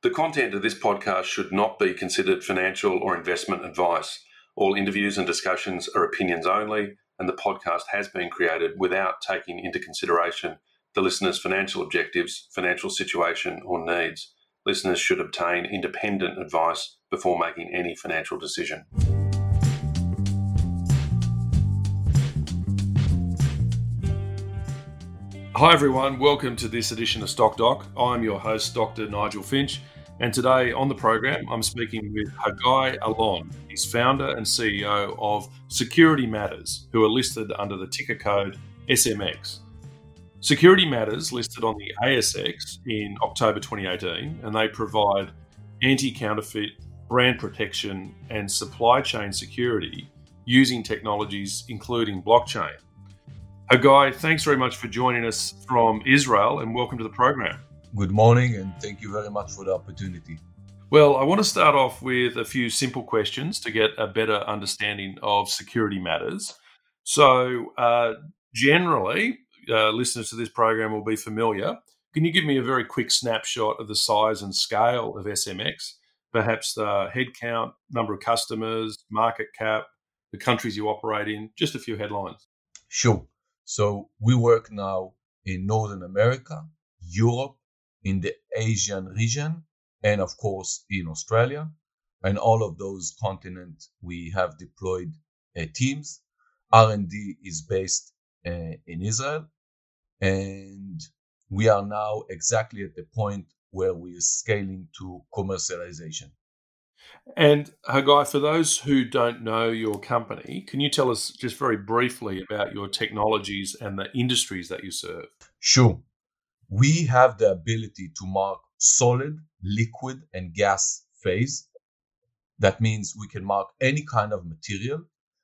The content of this podcast should not be considered financial or investment advice. All interviews and discussions are opinions only, and the podcast has been created without taking into consideration the listener's financial objectives, financial situation, or needs. Listeners should obtain independent advice before making any financial decision. Hi everyone, welcome to this edition of Stock Doc. I'm your host, Dr. Nigel Finch, and today on the program, I'm speaking with Haggai Alon. He's founder and CEO of Security Matters, who are listed under the ticker code SMX. Security Matters listed on the ASX in October 2018, and they provide anti-counterfeit, brand protection, and supply chain security using technologies including blockchain. Haggai, thanks very much for joining us from Israel and welcome to the program. Good morning and thank you very much for the opportunity. Well, I want to start off with a few simple questions to get a better understanding of Security Matters. So generally, listeners to this program will be familiar. Can you give me a very quick snapshot of the size and scale of SMX, perhaps the headcount, number of customers, market cap, the countries you operate in, just a few headlines? Sure. So we work now in Northern America, Europe, in the Asian region, and of course in Australia. And all of those continents, we have deployed teams. R&D is based in Israel. And we are now exactly at the point where we are scaling to commercialization. And Haggai, for those who don't know your company, can you tell us just very briefly about your technologies and the industries that you serve? Sure. We have the ability to mark solid, liquid, and gas phase. That means we can mark any kind of material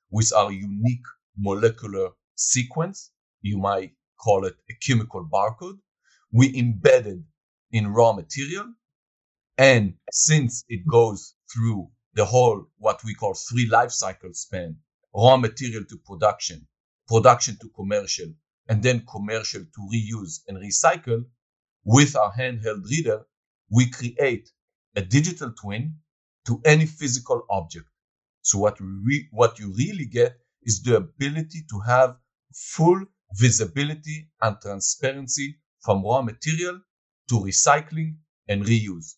with our unique molecular sequence. You might call it a chemical barcode. We embedded in raw material. And since it goes through the whole, what we call three life cycle span, raw material to production, production to commercial, and then commercial to reuse and recycle, with our handheld reader, we create a digital twin to any physical object. So what you really get is the ability to have full visibility and transparency from raw material to recycling and reuse.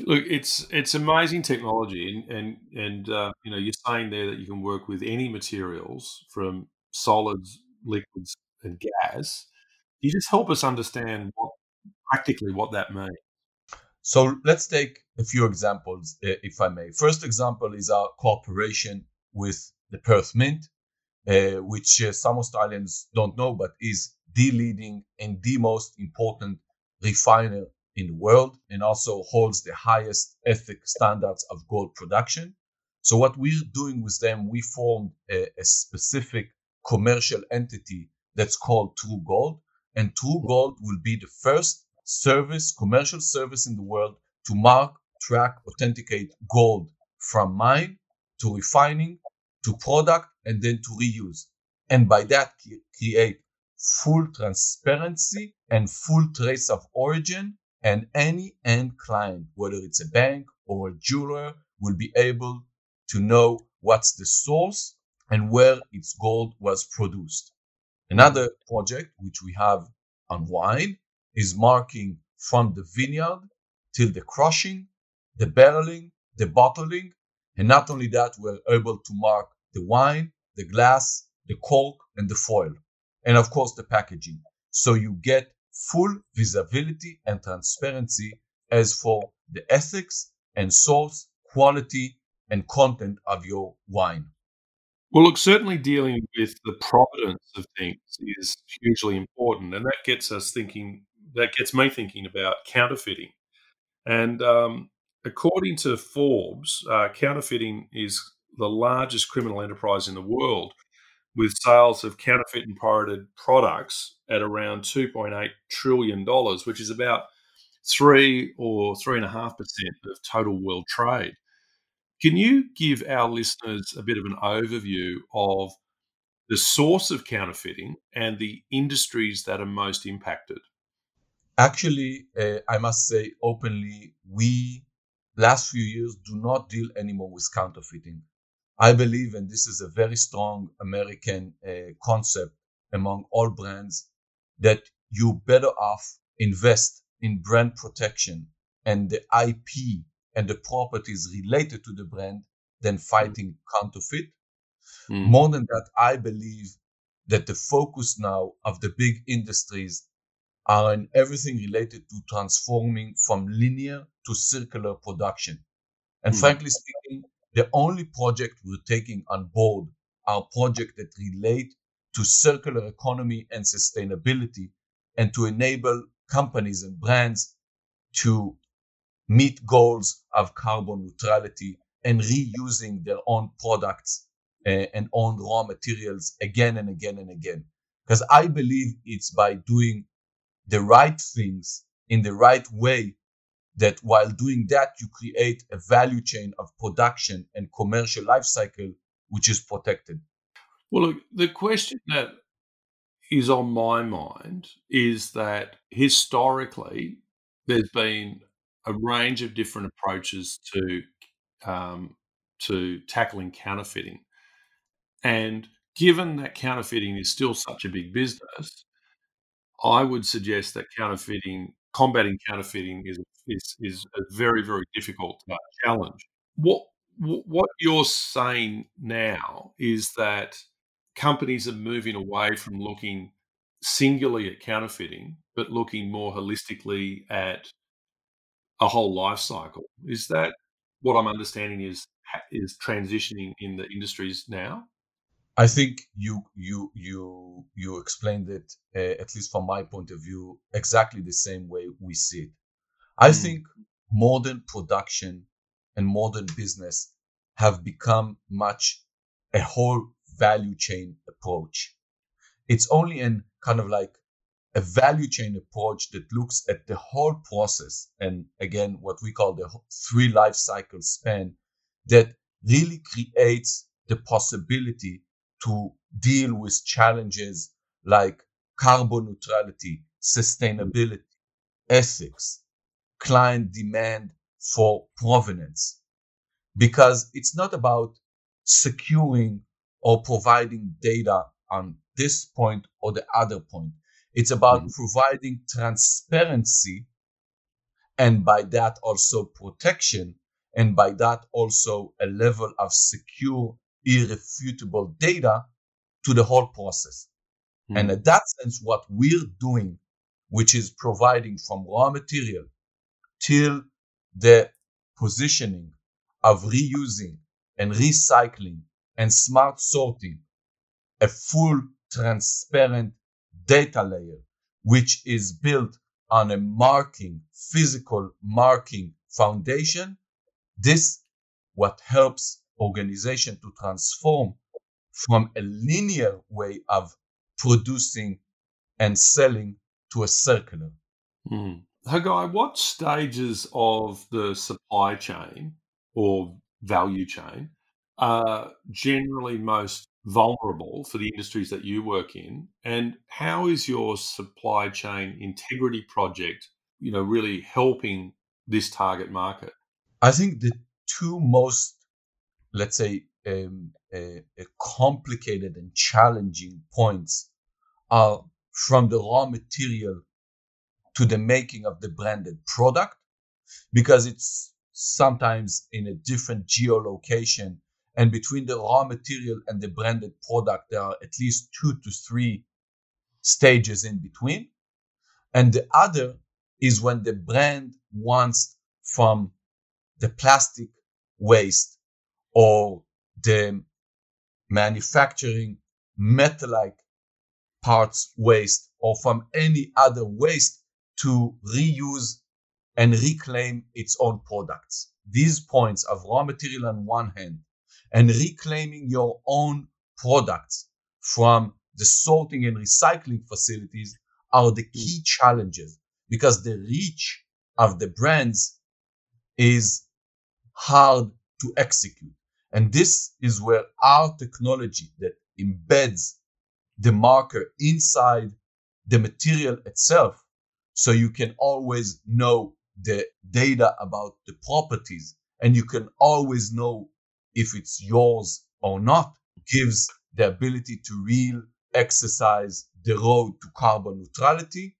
Look, it's amazing technology, and you know, you're saying there that you can work with any materials from solids, liquids, and gas. Can you just help us understand practically what that means? So let's take a few examples, if I may. First example is our cooperation with the Perth Mint, which some Australians don't know, but is the leading and the most important refiner in the world, and also holds the highest ethic standards of gold production. So what we're doing with them, we formed a specific commercial entity that's called True Gold, and True Gold will be the first commercial service in the world to mark, track, authenticate gold from mine to refining to product and then to reuse. And by that create full transparency and full trace of origin. And any end client, whether it's a bank or a jeweler, will be able to know what's the source and where its gold was produced. Another project which we have on wine is marking from the vineyard till the crushing, the barreling, the bottling. And not only that, we're able to mark the wine, the glass, the cork, and the foil. And of course, the packaging. So you get full visibility and transparency as for the ethics and source, quality and content of your wine. Well, look, certainly dealing with the provenance of things is hugely important, and that gets me thinking about counterfeiting. And according to Forbes, counterfeiting is the largest criminal enterprise in the world, with sales of counterfeit and pirated products at around $2.8 trillion, which is about 3 or 3.5% of total world trade. Can you give our listeners a bit of an overview of the source of counterfeiting and the industries that are most impacted? Actually, I must say openly, we last few years do not deal anymore with counterfeiting. I believe, and this is a very strong American concept among all brands, that you better off invest in brand protection and the IP and the properties related to the brand than fighting counterfeit. Mm. More than that, I believe that the focus now of the big industries are in everything related to transforming from linear to circular production. And frankly speaking, the only project we're taking on board are projects that relate to circular economy and sustainability, and to enable companies and brands to meet goals of carbon neutrality and reusing their own products and own raw materials again and again and again. Because I believe it's by doing the right things in the right way that while doing that, you create a value chain of production and commercial life cycle, which is protected. Well, look, the question that is on my mind is that historically there's been a range of different approaches to tackling counterfeiting. And given that counterfeiting is still such a big business, I would suggest that combating counterfeiting is a very, very difficult challenge. What you're saying now is that companies are moving away from looking singularly at counterfeiting, but looking more holistically at a whole life cycle. Is that what I'm understanding is transitioning in the industries now? I think you explained it, at least from my point of view, exactly the same way we see it. I think modern production and modern business have become much a whole value chain approach. It's only in kind of like a value chain approach that looks at the whole process, and again, what we call the three life cycle span, that really creates the possibility to deal with challenges like carbon neutrality, sustainability, ethics, client demand for provenance. Because it's not about securing or providing data on this point or the other point. It's about providing transparency, and by that also protection, and by that also a level of secure, irrefutable data to the whole process. And in that sense, what we're doing, which is providing from raw material till the positioning of reusing and recycling and smart sorting, a full transparent data layer, which is built on a physical marking foundation. This what helps organization to transform from a linear way of producing and selling to a circular. Haggai, what stages of the supply chain or value chain are generally most vulnerable for the industries that you work in, and how is your supply chain integrity project, really helping this target market? I think the two most, let's say, complicated and challenging points are from the raw material to the making of the branded product, because it's sometimes in a different geolocation, and between the raw material and the branded product, there are at least 2 to 3 stages in between. And the other is when the brand wants from the plastic waste or the manufacturing metal-like parts waste or from any other waste to reuse and reclaim its own products. These points of raw material on one hand and reclaiming your own products from the sorting and recycling facilities are the key challenges, because the reach of the brands is hard to execute. And this is where our technology that embeds the marker inside the material itself So you can always know the data about the properties, and you can always know if it's yours or not. Gives the ability to real exercise the road to carbon neutrality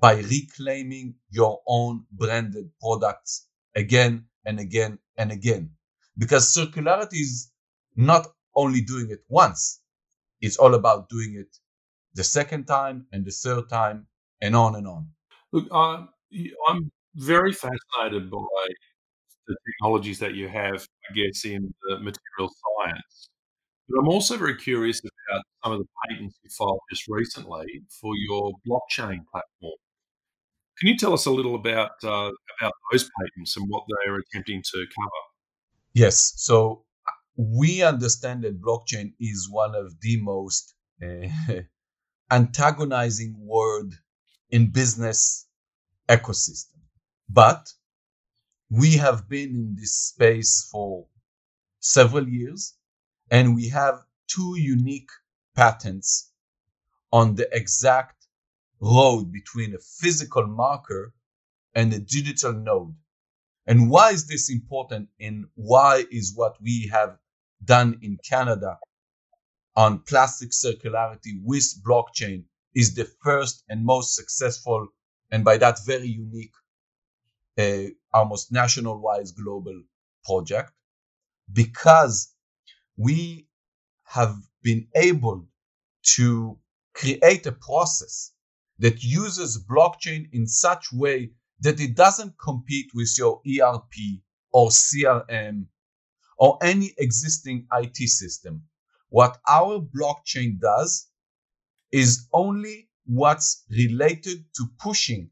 by reclaiming your own branded products again and again and again. Because circularity is not only doing it once, it's all about doing it the second time and the third time and on and on. Look, I'm very fascinated by the technologies that you have, I guess, in the material science. But I'm also very curious about some of the patents you filed just recently for your blockchain platform. Can you tell us a little about those patents and what they are attempting to cover? Yes. So we understand that blockchain is one of the most antagonizing word in business ecosystem. But we have been in this space for several years, and we have two unique patents on the exact road between a physical marker and a digital node. And why is this important, and why is what we have done in Canada on plastic circularity with blockchain is the first and most successful, and by that very unique, almost national-wise global project? Because we have been able to create a process that uses blockchain in such way that it doesn't compete with your ERP or CRM or any existing IT system. What our blockchain does is only what's related to pushing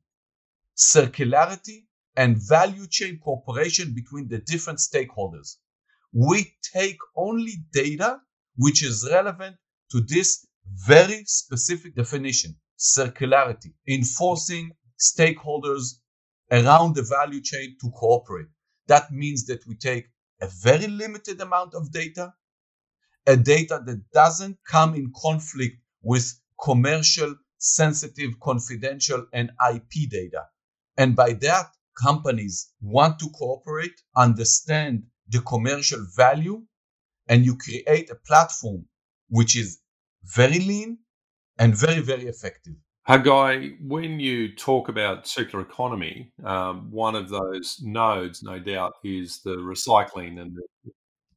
circularity and value chain cooperation between the different stakeholders. We take only data which is relevant to this very specific definition, circularity, enforcing stakeholders around the value chain to cooperate. That means that we take a very limited amount of data, a data that doesn't come in conflict with commercial, sensitive, confidential, and IP data. And by that, companies want to cooperate, understand the commercial value, and you create a platform which is very lean and very, very effective. Haggai, when you talk about circular economy, one of those nodes, no doubt, is the recycling and the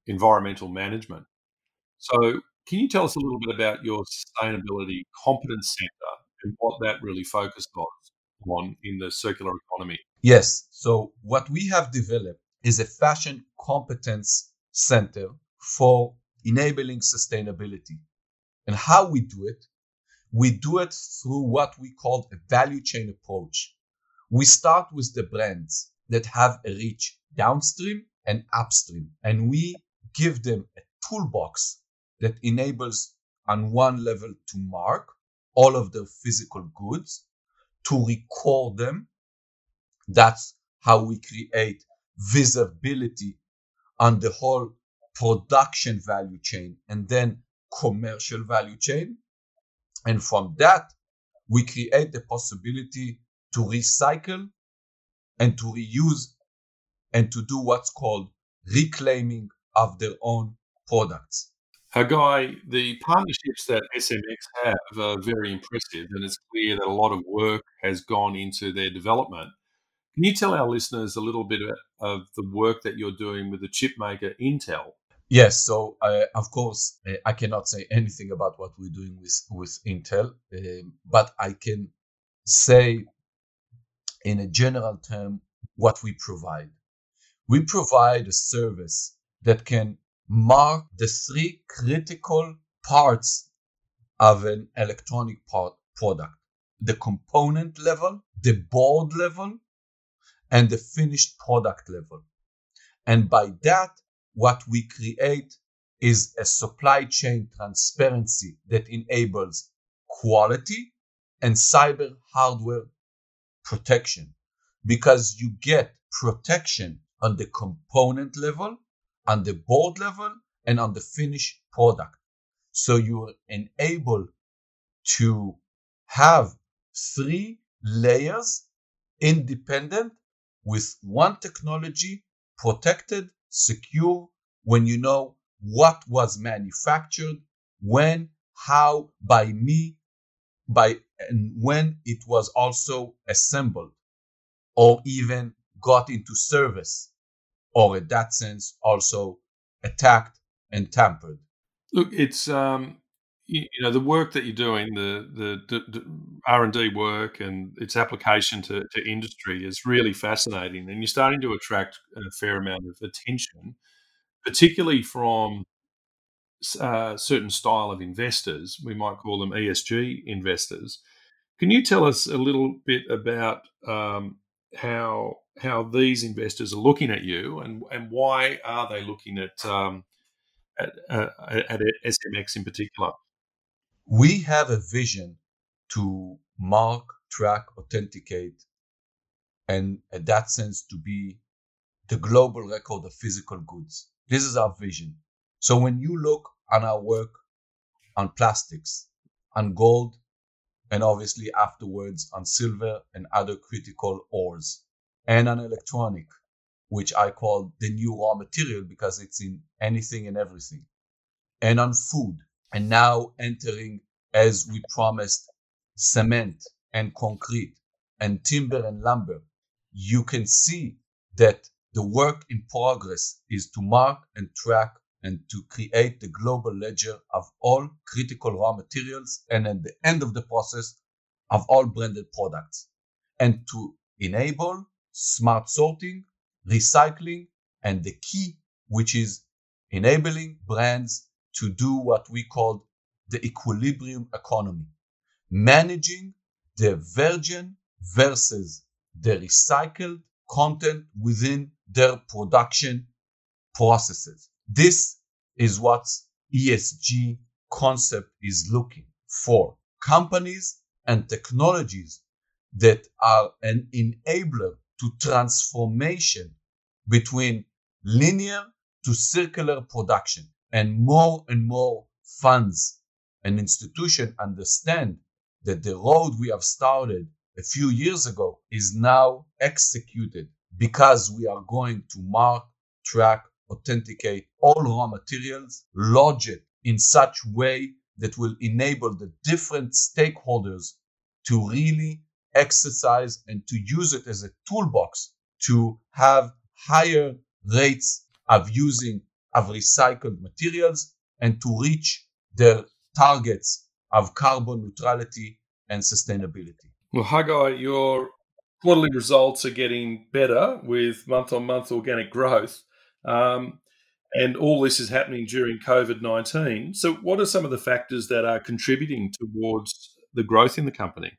environmental management. So can you tell us a little bit about your sustainability competence centre and what that really focused on in the circular economy? Yes. So what we have developed is a fashion competence center for enabling sustainability. And how we do it through what we call a value chain approach. We start with the brands that have a reach downstream and upstream, and we give them a toolbox that enables on one level to mark all of their physical goods, to record them. That's how we create visibility on the whole production value chain and then commercial value chain. And from that, we create the possibility to recycle and to reuse and to do what's called reclaiming of their own products. Haggai, the partnerships that SMX have are very impressive, and it's clear that a lot of work has gone into their development. Can you tell our listeners a little bit of the work that you're doing with the chip maker Intel? Yes. So, of course, I cannot say anything about what we're doing with Intel, but I can say in a general term what we provide. We provide a service that can mark the three critical parts of an electronic product, the component level, the board level, and the finished product level. And by that, what we create is a supply chain transparency that enables quality and cyber hardware protection, because you get protection on the component level, on the board level, and on the finished product. So you are enabled to have three layers, independent, with one technology, protected, secure, when you know what was manufactured, when, how, by me, by and when it was also assembled or even got into service, or in that sense also attacked and tampered. Look, it's the work that you're doing, the R&D work and its application to industry is really fascinating, and you're starting to attract a fair amount of attention, particularly from a certain style of investors. We might call them ESG investors. Can you tell us a little bit about how these investors are looking at you, and why are they looking at SMX in particular? We have a vision to mark, track, authenticate, and in that sense to be the global record of physical goods. This is our vision. So when you look on our work on plastics, on gold, and obviously afterwards on silver and other critical ores, and on electronic, which I call the new raw material because it's in anything and everything, and on food, and now entering, as we promised, cement and concrete and timber and lumber, you can see that the work in progress is to mark and track and to create the global ledger of all critical raw materials, and at the end of the process of all branded products, and to enable smart sorting, recycling, and the key, which is enabling brands to do what we call the equilibrium economy, managing the virgin versus the recycled content within their production processes. This is what ESG concept is looking for. Companies and technologies that are an enabler to transformation between linear to circular production. And more funds and institutions understand that the road we have started a few years ago is now executed, because we are going to mark, track, authenticate all raw materials, lodge it in such way that will enable the different stakeholders to really exercise and to use it as a toolbox to have higher rates of using of recycled materials, and to reach their targets of carbon neutrality and sustainability. Well, Haggai, your quarterly results are getting better with month-on-month organic growth. And all this is happening during COVID-19. So what are some of the factors that are contributing towards the growth in the company?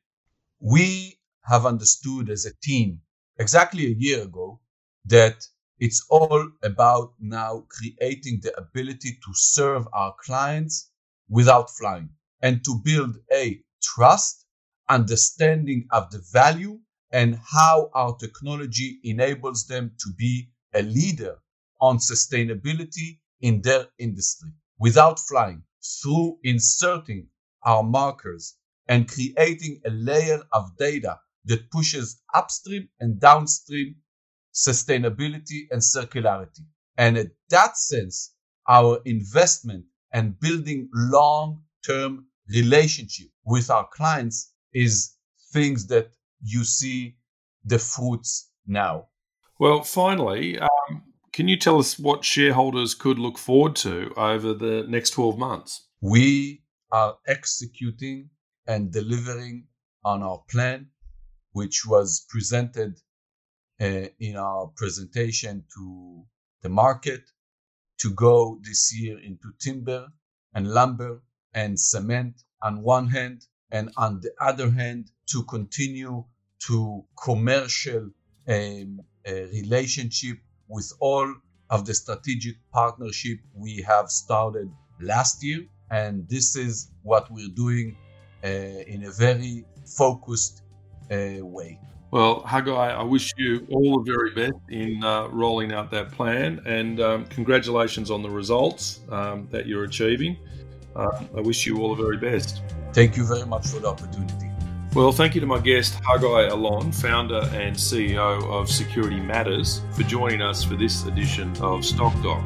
We have understood as a team exactly a year ago that it's all about now creating the ability to serve our clients without flying, and to build a trust, understanding of the value, and how our technology enables them to be a leader on sustainability in their industry without flying, through inserting our markers and creating a layer of data that pushes upstream and downstream sustainability and circularity. And in that sense, our investment and building long-term relationship with our clients is things that you see the fruits now. Well, finally, can you tell us what shareholders could look forward to over the next 12 months? We are executing and delivering on our plan, which was presented in our presentation to the market, to go this year into timber and lumber and cement on one hand, and on the other hand, to continue to commercial relationship with all of the strategic partnership we have started last year. And this is what we're doing in a very focused way. Well, Haggai, I wish you all the very best in rolling out that plan, and congratulations on the results that you're achieving. I wish you all the very best. Thank you very much for the opportunity. Well, thank you to my guest, Haggai Alon, founder and CEO of Security Matters, for joining us for this edition of Stock Doc.